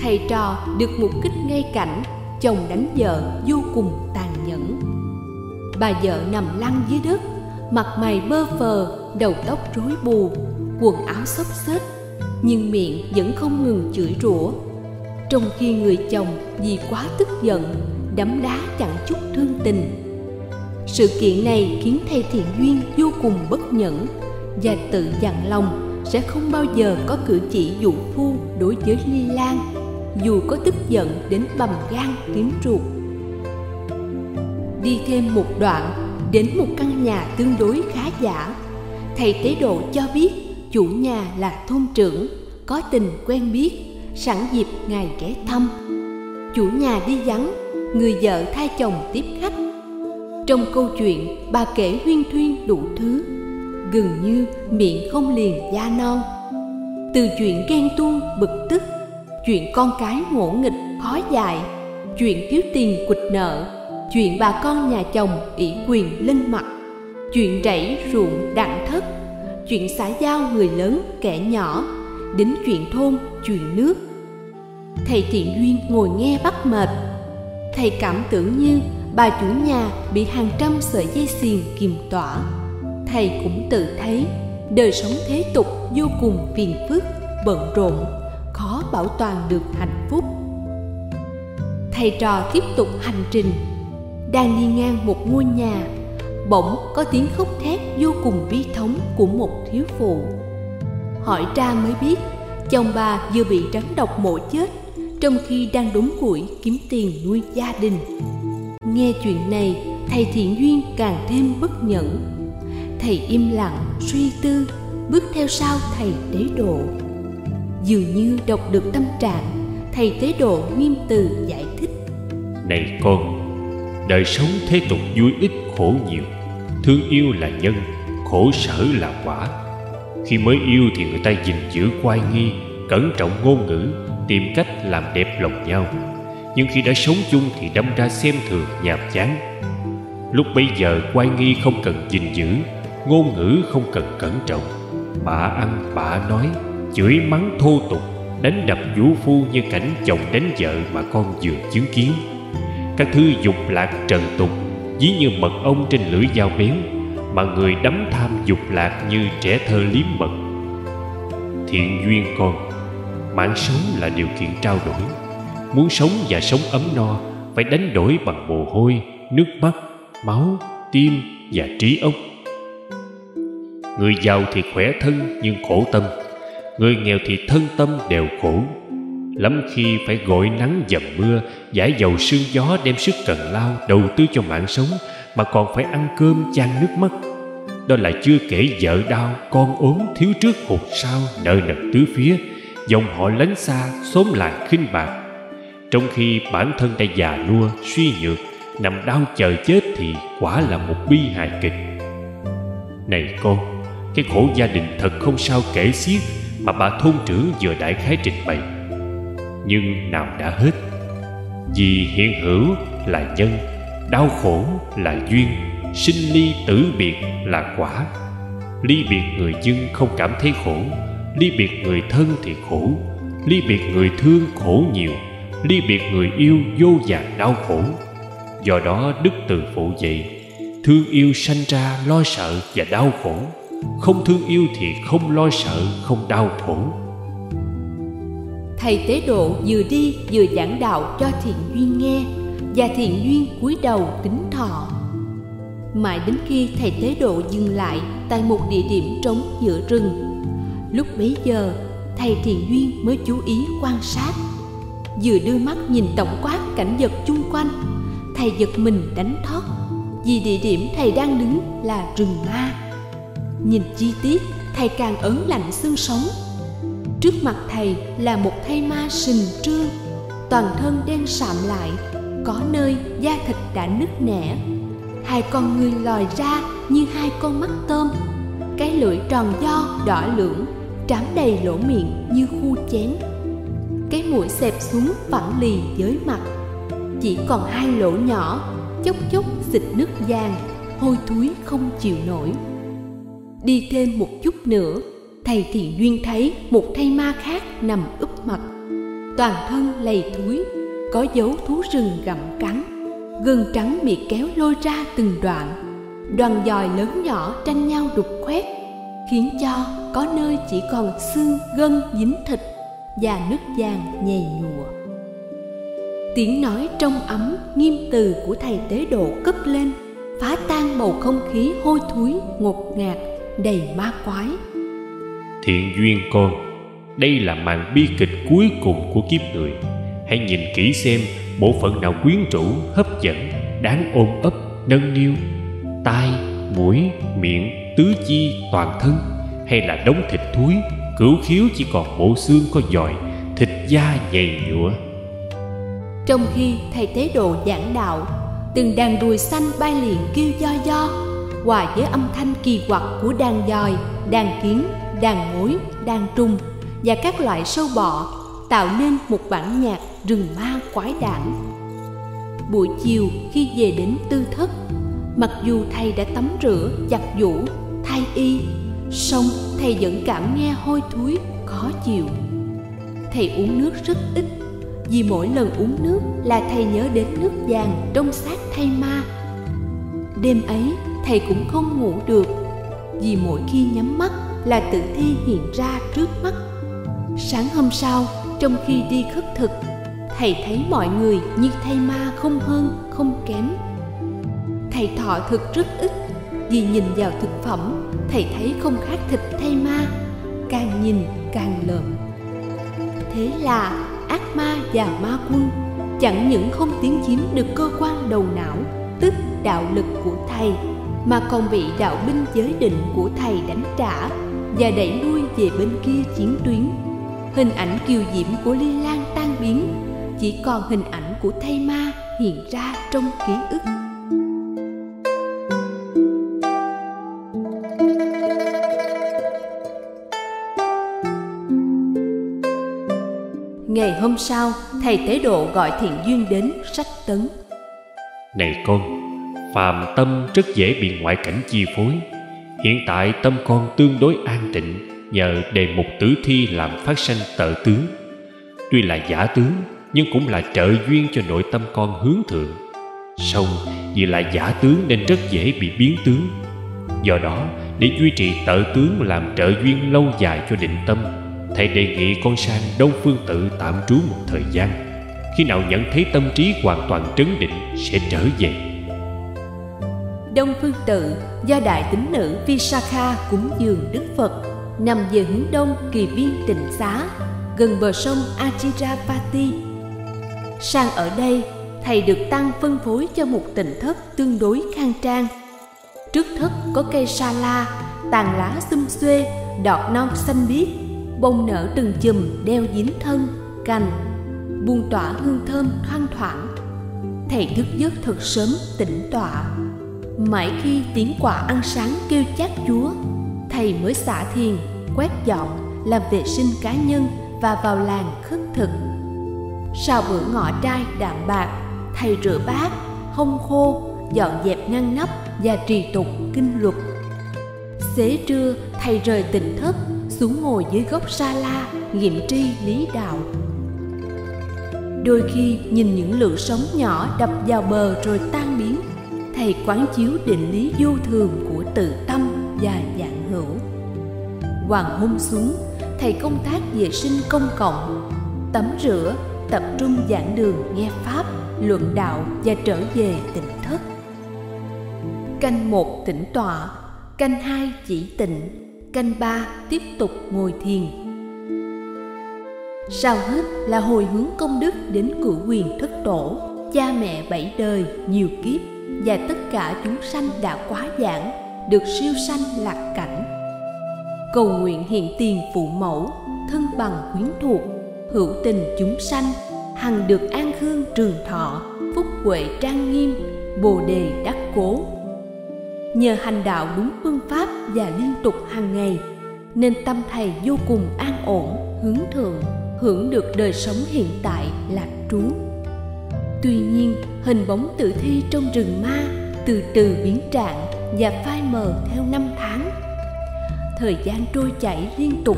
thầy trò được mục kích ngay cảnh chồng đánh vợ vô cùng tàn nhẫn. Bà vợ nằm lăn dưới đất, mặt mày bơ phờ, đầu tóc rối bù, quần áo xốc xếch, nhưng miệng vẫn không ngừng chửi rủa. Trong khi người chồng vì quá tức giận, đấm đá chẳng chút thương tình. Sự kiện này khiến thầy Thiện Duyên vô cùng bất nhẫn và tự dặn lòng sẽ không bao giờ có cử chỉ dụ phu đối với Ly Lan, dù có tức giận đến bầm gan tím ruột. Đi thêm một đoạn, đến một căn nhà tương đối khá giả. Thầy tế độ cho biết chủ nhà là thôn trưởng, có tình quen biết, sẵn dịp ngày ghé thăm. Chủ nhà đi vắng, người vợ thay chồng tiếp khách. Trong câu chuyện, bà kể huyên thuyên đủ thứ, gần như miệng không liền da non. Từ chuyện ghen tuông bực tức, chuyện con cái ngỗ nghịch khó dạy, chuyện thiếu tiền quỵt nợ, chuyện bà con nhà chồng ỷ quyền lên mặt, chuyện rẫy ruộng đặng thất, chuyện xã giao người lớn kẻ nhỏ, đến chuyện thôn, chuyện nước. Thầy Thiện Duyên ngồi nghe bắt mệt. Thầy cảm tưởng như bà chủ nhà bị hàng trăm sợi dây xiềng kìm tỏa. Thầy cũng tự thấy đời sống thế tục vô cùng phiền phức, bận rộn, khó bảo toàn được hạnh phúc. Thầy trò tiếp tục hành trình. Đang đi ngang một ngôi nhà, bỗng có tiếng khóc thét vô cùng bi thống của một thiếu phụ. Hỏi ra mới biết chồng bà vừa bị rắn độc mổ chết, trong khi đang đốn củi kiếm tiền nuôi gia đình. Nghe chuyện này, thầy Thiện Duyên càng thêm bất nhẫn. Thầy im lặng suy tư, bước theo sau thầy tế độ. Dường như đọc được tâm trạng, thầy tế độ nghiêm từ giải thích: này con, đời sống thế tục vui ít khổ nhiều, thương yêu là nhân, khổ sở là quả. Khi mới yêu thì người ta gìn giữ oai nghi, cẩn trọng ngôn ngữ, tìm cách làm đẹp lòng nhau. nhưng khi đã sống chung thì đâm ra xem thường, nhàm chán. Lúc bấy giờ oai nghi không cần gìn giữ, ngôn ngữ không cần cẩn trọng, bạ ăn bạ nói, chửi mắng thô tục, đánh đập vũ phu như cảnh chồng đánh vợ mà con vừa chứng kiến. Các thứ dục lạc trần tục ví như mật ong trên lưỡi dao béo, mà người đắm tham dục lạc như trẻ thơ liếm mật. Thiện duyên con, mạng sống là điều kiện trao đổi. Muốn sống và sống ấm no phải đánh đổi bằng mồ hôi, nước mắt, máu, tim và trí óc. Người giàu thì khỏe thân nhưng khổ tâm, người nghèo thì thân tâm đều khổ. Lắm khi phải gội nắng dầm mưa, giải dầu sương gió, đem sức cần lao đầu tư cho mạng sống, mà còn phải ăn cơm chan nước mắt. Đó là chưa kể vợ đau, con ốm, thiếu trước hụt sau, nợ nần tứ phía, dòng họ lánh xa, xóm làng khinh bạc. Trong khi bản thân đã già nua, suy nhược, nằm đau chờ chết thì quả là một bi hài kịch. Này con, cái khổ gia đình thật không sao kể xiết mà bà thôn trưởng vừa đại khái trình bày. Nhưng nào đã hết, vì hiện hữu là nhân, đau khổ là duyên, sinh ly tử biệt là quả. Ly biệt người dưng không cảm thấy khổ, ly biệt người thân thì khổ, ly biệt người thương khổ nhiều, ly biệt người yêu vô vàn đau khổ. Do đó Đức Từ Phụ dạy, thương yêu sanh ra lo sợ và đau khổ, không thương yêu thì không lo sợ, không đau khổ. Thầy tế độ vừa đi vừa giảng đạo cho Thiện Duyên nghe, và Thiện Duyên cúi đầu kính thọ. Mãi đến khi thầy tế độ dừng lại tại một địa điểm trống giữa rừng, lúc bấy giờ thầy Thiện Duyên mới chú ý quan sát. Vừa đưa mắt nhìn tổng quát cảnh vật chung quanh, thầy giật mình đánh thót, vì địa điểm thầy đang đứng là rừng ma. Nhìn chi tiết, thầy càng ớn lạnh xương sống. Trước mặt thầy là một thây ma sình trương, toàn thân đen sạm lại, có nơi da thịt đã nứt nẻ. Hai con người lòi ra như hai con mắt tôm, cái lưỡi tròn do đỏ lưỡng, trám đầy lỗ miệng như khu chén. Cái mũi xẹp xuống phẳng lì với mặt, chỉ còn hai lỗ nhỏ, chốc chốc xịt nước vàng, hôi thối không chịu nổi. Đi thêm một chút nữa, thầy Thiện Duyên thấy một thây ma khác nằm úp mặt, toàn thân lầy thối, có dấu thú rừng gặm cắn, gừng trắng bị kéo lôi ra từng đoạn, đoàn giòi lớn nhỏ tranh nhau đục khoét, khiến cho có nơi chỉ còn xương gân dính thịt và nước vàng nhầy nhụa. Tiếng nói trong ấm nghiêm từ của thầy tế độ cất lên, phá tan bầu không khí hôi thối ngột ngạt đầy ma quái. Thiện Duyên con, đây là màn bi kịch cuối cùng của kiếp người. Hãy nhìn kỹ xem bộ phận nào quyến rũ, hấp dẫn, đáng ôm ấp, nâng niu. Tai, mũi, miệng, tứ chi, toàn thân, hay là đống thịt thúi, cửu khiếu chỉ còn bộ xương có giòi, thịt da nhầy nhụa. Trong khi thầy tế độ giảng đạo, từng đàn ruồi xanh bay liền kêu do, hòa với âm thanh kỳ quặc của đàn giòi, đàn kiến, đàn mối, đàn trùng và các loại sâu bọ, tạo nên một bản nhạc rừng ma quái đản. Buổi chiều khi về đến tư thất, mặc dù thầy đã tắm rửa, giặt giũ, thay y, song thầy vẫn cảm nghe hôi thối, khó chịu. Thầy uống nước rất ít, vì mỗi lần uống nước là thầy nhớ đến nước vàng trong xác thây ma. Đêm ấy thầy cũng không ngủ được, vì mỗi khi nhắm mắt là tử thi hiện ra trước mắt. Sáng hôm sau, trong khi đi khất thực, thầy thấy mọi người như thây ma không hơn không kém. Thầy thọ thực rất ít, vì nhìn vào thực phẩm thầy thấy không khác thịt thây ma, càng nhìn càng lợm. Thế là ác ma và ma quân chẳng những không tiến chiếm được cơ quan đầu não, tức đạo lực của thầy, mà còn bị đạo binh giới định của thầy đánh trả và đẩy lui về bên kia chiến tuyến. Hình ảnh kiều diễm của Ly Lan tan biến, chỉ còn hình ảnh của thây ma hiện ra trong ký ức. Ngày hôm sau, thầy Tế Độ gọi Thiện Duyên đến sách tấn. Này con, phàm tâm rất dễ bị ngoại cảnh chi phối. Hiện tại tâm con tương đối an tịnh nhờ đề mục tử thi làm phát sanh tợ tướng. Tuy là giả tướng nhưng cũng là trợ duyên cho nội tâm con hướng thượng. Song vì là giả tướng nên rất dễ bị biến tướng. Do đó, để duy trì tợ tướng làm trợ duyên lâu dài cho định tâm, thầy đề nghị con sang Đông Phương Tự tạm trú một thời gian. Khi nào nhận thấy tâm trí hoàn toàn trấn định sẽ trở về. Đông Phương Tự do đại tín nữ Visakha cúng dường Đức Phật, nằm về hướng đông Kỳ Viên Tịnh Xá, gần bờ sông Ajirapati. Sang ở đây, thầy được tăng phân phối cho một tịnh thất tương đối khang trang. Trước thất có cây sa la, tàn lá xum xuê, đọt non xanh biếc, bông nở từng chùm đeo dính thân, cành, buông tỏa hương thơm thoang thoảng. Thầy thức giấc thật sớm tĩnh tọa. Mãi khi tiếng quạ ăn sáng kêu chát chúa, thầy mới xả thiền, quét dọn, làm vệ sinh cá nhân và vào làng khất thực. Sau bữa ngọ trai đạm bạc, thầy rửa bát, hông khô, dọn dẹp ngăn nắp và trì tụng kinh luật. Xế trưa, thầy rời tịnh thất xuống ngồi dưới gốc sa la nghiệm tri lý đạo. Đôi khi nhìn những lượng sóng nhỏ đập vào bờ rồi tan biến, thầy quán chiếu định lý vô thường của tự tâm và vạn hữu. Hoàng hôn xuống, thầy công tác vệ sinh công cộng, tắm rửa, tập trung giảng đường nghe pháp, luận đạo và trở về tịnh thất. Canh 1 tĩnh tọa, canh 2 chỉ tịnh, canh 3 tiếp tục ngồi thiền. Sau hết là hồi hướng công đức đến cửu quyền thất tổ, cha mẹ bảy đời nhiều kiếp và tất cả chúng sanh đã quá giảng, được siêu sanh lạc cảnh. Cầu nguyện hiện tiền phụ mẫu, thân bằng quyến thuộc, hữu tình chúng sanh, hằng được an khương trường thọ, phúc huệ trang nghiêm, Bồ Đề đắc cố. Nhờ hành đạo đúng phương pháp và liên tục hàng ngày, nên tâm thầy vô cùng an ổn, hướng thượng, hưởng được đời sống hiện tại lạc trú. Tuy nhiên, hình bóng tử thi trong rừng ma từ từ biến trạng và phai mờ theo năm tháng. Thời gian trôi chảy liên tục,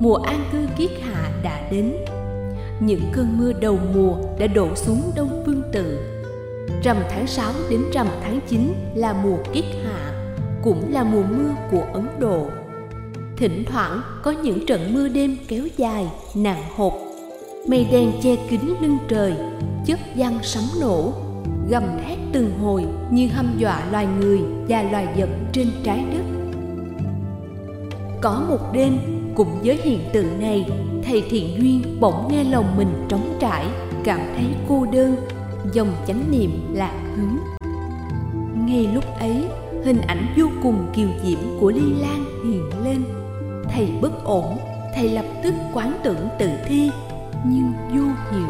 mùa an cư kiết hạ đã đến. Những cơn mưa đầu mùa đã đổ xuống Đông Phương Tự. Rằm tháng 6 đến rằm tháng 9 là mùa kiết hạ, cũng là mùa mưa của Ấn Độ. Thỉnh thoảng có những trận mưa đêm kéo dài, nặng hột. Mây đen che kín lưng trời, chớp giăng sấm nổ, gầm thét từng hồi như hăm dọa loài người và loài vật trên trái đất. Có một đêm, cũng với hiện tượng này, thầy Thiện Duyên bỗng nghe lòng mình trống trải, cảm thấy cô đơn, dòng chánh niệm lạc hướng. Ngay lúc ấy, hình ảnh vô cùng kiều diễm của Ly Lan hiện lên. Thầy bất ổn, thầy lập tức quán tưởng tự thi, nhưng vô hiệu.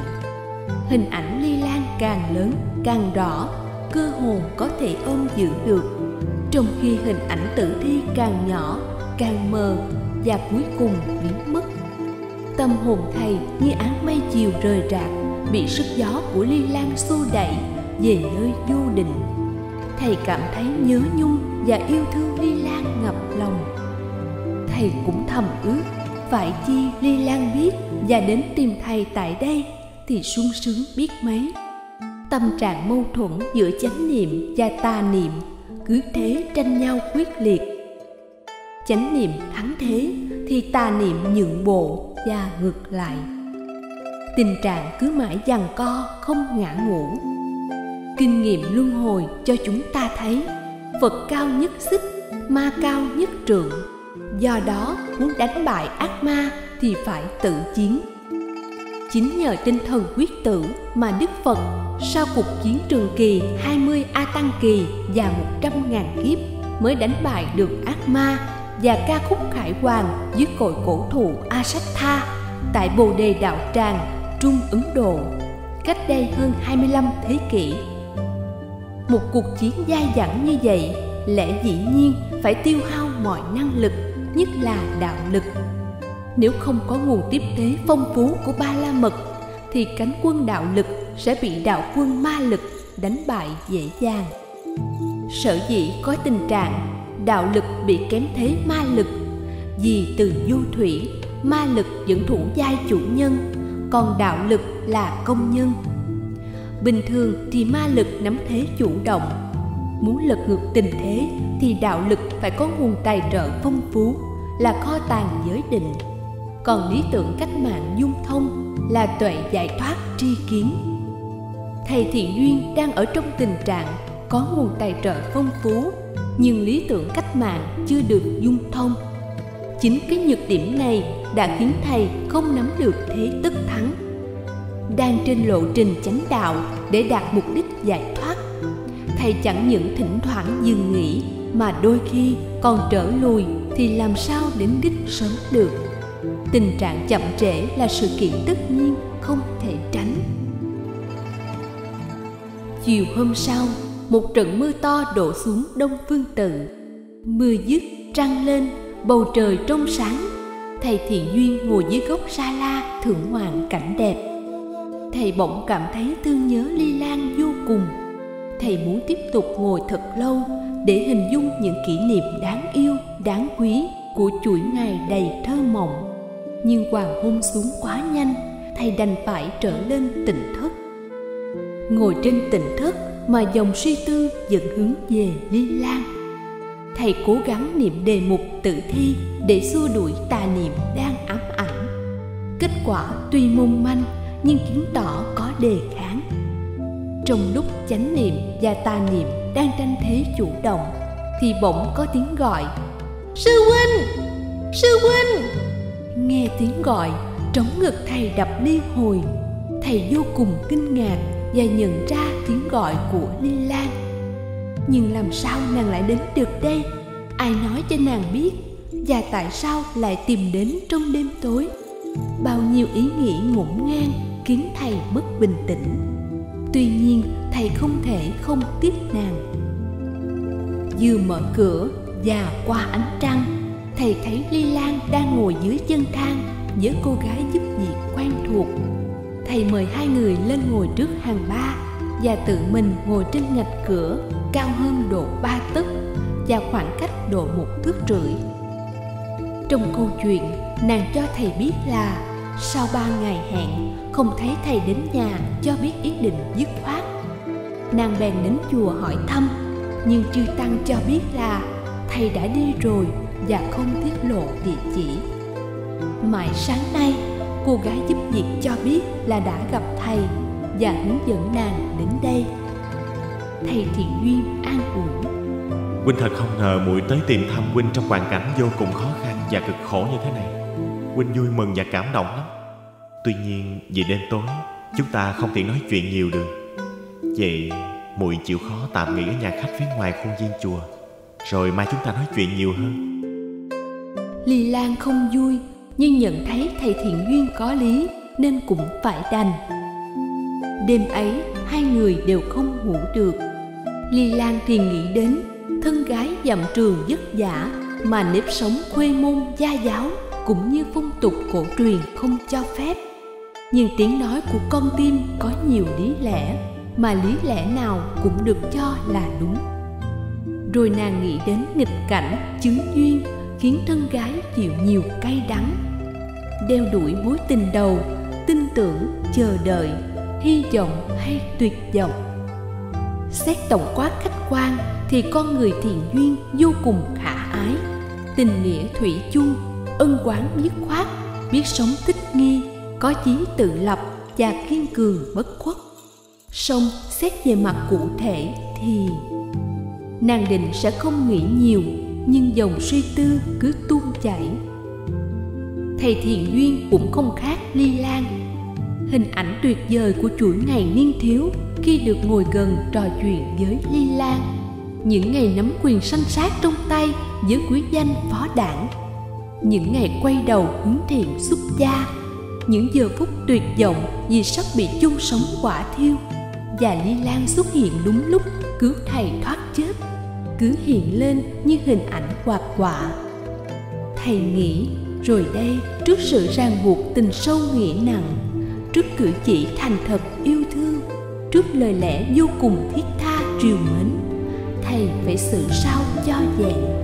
Hình ảnh Ly Lan càng lớn, càng rõ, cơ hồn có thể ôm giữ được, trong khi hình ảnh tử thi càng nhỏ, càng mờ và cuối cùng biến mất. Tâm hồn thầy như áng mây chiều rời rạc, bị sức gió của Ly Lan xô đẩy về nơi vô định. Thầy cảm thấy nhớ nhung và yêu thương Ly Lan ngập lòng. Thầy cũng thầm ước phải chi Ly Lan biết và đến tìm thầy tại đây thì sung sướng biết mấy. Tâm trạng mâu thuẫn giữa chánh niệm và tà niệm cứ thế tranh nhau quyết liệt. Chánh niệm thắng thế thì tà niệm nhượng bộ và ngược lại. Tình trạng cứ mãi giằng co không ngã ngủ. Kinh nghiệm luân hồi cho chúng ta thấy Phật cao nhất xích, ma cao nhất trượng. Do đó muốn đánh bại ác ma thì phải tự chiến. Chính nhờ tinh thần quyết tử mà Đức Phật sau cuộc chiến trường kỳ 20 A Tăng Kỳ và 100.000 kiếp mới đánh bại được ác ma và ca khúc khải hoàn dưới cội cổ thụ Asatha tại Bồ Đề Đạo Tràng, Trung Ấn Độ, cách đây hơn 25 thế kỷ. Một cuộc chiến dai dẳng như vậy lẽ dĩ nhiên phải tiêu hao mọi năng lực, nhất là đạo lực. Nếu không có nguồn tiếp tế phong phú của Ba La Mật thì cánh quân đạo lực sẽ bị đạo quân ma lực đánh bại dễ dàng. Sở dĩ có tình trạng đạo lực bị kém thế ma lực, vì từ du thủy ma lực vẫn thủ giai chủ nhân, còn đạo lực là công nhân. Bình thường thì ma lực nắm thế chủ động, muốn lật ngược tình thế thì đạo lực phải có nguồn tài trợ phong phú, là kho tàng giới định. Còn lý tưởng cách mạng dung thông là tuệ giải thoát tri kiến. Thầy Thiện Duyên đang ở trong tình trạng có nguồn tài trợ phong phú, nhưng lý tưởng cách mạng chưa được dung thông. Chính cái nhược điểm này đã khiến thầy không nắm được thế tất thắng. Đang trên lộ trình chánh đạo để đạt mục đích giải thoát, thầy chẳng những thỉnh thoảng dừng nghỉ mà đôi khi còn trở lùi, thì làm sao đến đích sớm được. Tình trạng chậm trễ là sự kiện tất nhiên không thể tránh. Chiều hôm sau, một trận mưa to đổ xuống Đông Phương Tự. Mưa dứt, trăng lên, bầu trời trong sáng. Thầy Thiện Duyên ngồi dưới gốc sa la thưởng ngoạn cảnh đẹp. Thầy bỗng cảm thấy thương nhớ Ly Lan vô cùng. Thầy muốn tiếp tục ngồi thật lâu để hình dung những kỷ niệm đáng yêu, đáng quý của chuỗi ngày đầy thơ mộng. Nhưng hoàng hôn xuống quá nhanh, thầy đành phải trở lên tỉnh thất. Ngồi trên tỉnh thất mà dòng suy tư dẫn hướng về Ly Lan. Thầy cố gắng niệm đề mục tử thi để xua đuổi tà niệm đang ám ảnh. Kết quả tuy mong manh nhưng chứng tỏ có đề kháng. Trong lúc chánh niệm và tà niệm đang tranh thế chủ động thì bỗng có tiếng gọi: "Sư huynh! Sư huynh!" Nghe tiếng gọi, trống ngực thầy đập liên hồi. Thầy vô cùng kinh ngạc và nhận ra tiếng gọi của Ly Lan. Nhưng làm sao nàng lại đến được đây? Ai nói cho nàng biết? Và tại sao lại tìm đến trong đêm tối? Bao nhiêu ý nghĩ ngổn ngang khiến thầy mất bình tĩnh. Tuy nhiên thầy không thể không tiếp nàng. Vừa mở cửa và qua ánh trăng, thầy thấy Ly Lan đang ngồi dưới chân thang với cô gái giúp việc quen thuộc. Thầy mời hai người lên ngồi trước hàng ba và tự mình ngồi trên ngạch cửa cao hơn độ 3 tấc và khoảng cách độ 1,5 thước. Trong câu chuyện, nàng cho thầy biết là sau 3 ngày hẹn không thấy thầy đến nhà cho biết ý định dứt khoát. Nàng bèn đến chùa hỏi thăm, nhưng chư tăng cho biết là thầy đã đi rồi và không tiết lộ địa chỉ. Mãi sáng nay, cô gái giúp việc cho biết là đã gặp thầy và hướng dẫn nàng đến đây. Thầy Thiện Duyên an ủi: "Huynh thật không ngờ muội tới tìm thăm huynh trong hoàn cảnh vô cùng khó khăn và cực khổ như thế này. Huynh vui mừng và cảm động lắm. Tuy nhiên vì đêm tối, chúng ta không thể nói chuyện nhiều được. Vậy muội chịu khó tạm nghỉ ở nhà khách phía ngoài khuôn viên chùa, rồi mai chúng ta nói chuyện nhiều hơn." Ly Lan không vui, nhưng nhận thấy thầy Thiện Duyên có lý nên cũng phải đành. Đêm ấy hai người đều không ngủ được. Ly Lan thì nghĩ đến thân gái dặm trường vất vả mà nếp sống khuê môn gia giáo cũng như phong tục cổ truyền không cho phép. Nhưng tiếng nói của con tim có nhiều lý lẽ, mà lý lẽ nào cũng được cho là đúng. Rồi nàng nghĩ đến nghịch cảnh chứng duyên khiến thân gái chịu nhiều cay đắng. Đeo đuổi mối tình đầu, tin tưởng, chờ đợi, hy vọng hay tuyệt vọng. Xét tổng quát khách quan thì con người Thiện Duyên vô cùng khả ái, tình nghĩa thủy chung, ân quán dứt khoát, biết sống thích nghi, có chí tự lập và kiên cường bất khuất. Song xét về mặt cụ thể thì nàng định sẽ không nghĩ nhiều, nhưng dòng suy tư cứ tuôn chảy. Thầy Thiện Duyên cũng không khác Ly Lan. Hình ảnh tuyệt vời của chuỗi ngày niên thiếu khi được ngồi gần trò chuyện với Ly Lan, những ngày nắm quyền sanh sát trong tay với quý danh phó đảng, những ngày quay đầu hướng thiện xuất gia, những giờ phút tuyệt vọng vì sắp bị chung sống quả thiêu, và Ly Lan xuất hiện đúng lúc cứu thầy thoát chết, cứ hiện lên như hình ảnh quạt quạ. Thầy nghĩ rồi đây trước sự ràng buộc tình sâu nghĩa nặng, trước cử chỉ thành thật yêu thương, trước lời lẽ vô cùng thiết tha trìu mến, thầy phải xử sao cho dàng.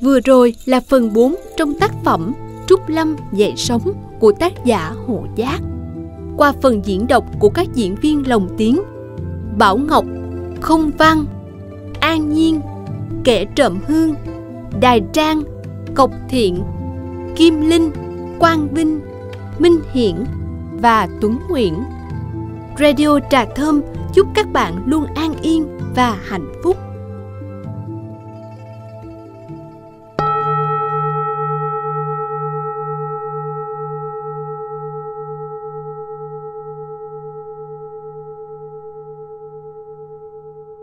Vừa rồi là phần 4 trong tác phẩm Trúc Lâm Dạy Sống của tác giả Hồ Giác, qua phần diễn đọc của các diễn viên lồng tiếng Bảo Ngọc, Không Văn, An Nhiên, Kẻ Trộm Hương, Đài Trang, Ngọc Thiện, Kim Linh, Quang Vinh, Minh Hiển và Tuấn Nguyễn. Radio Trà Thơm chúc các bạn luôn an yên và hạnh phúc.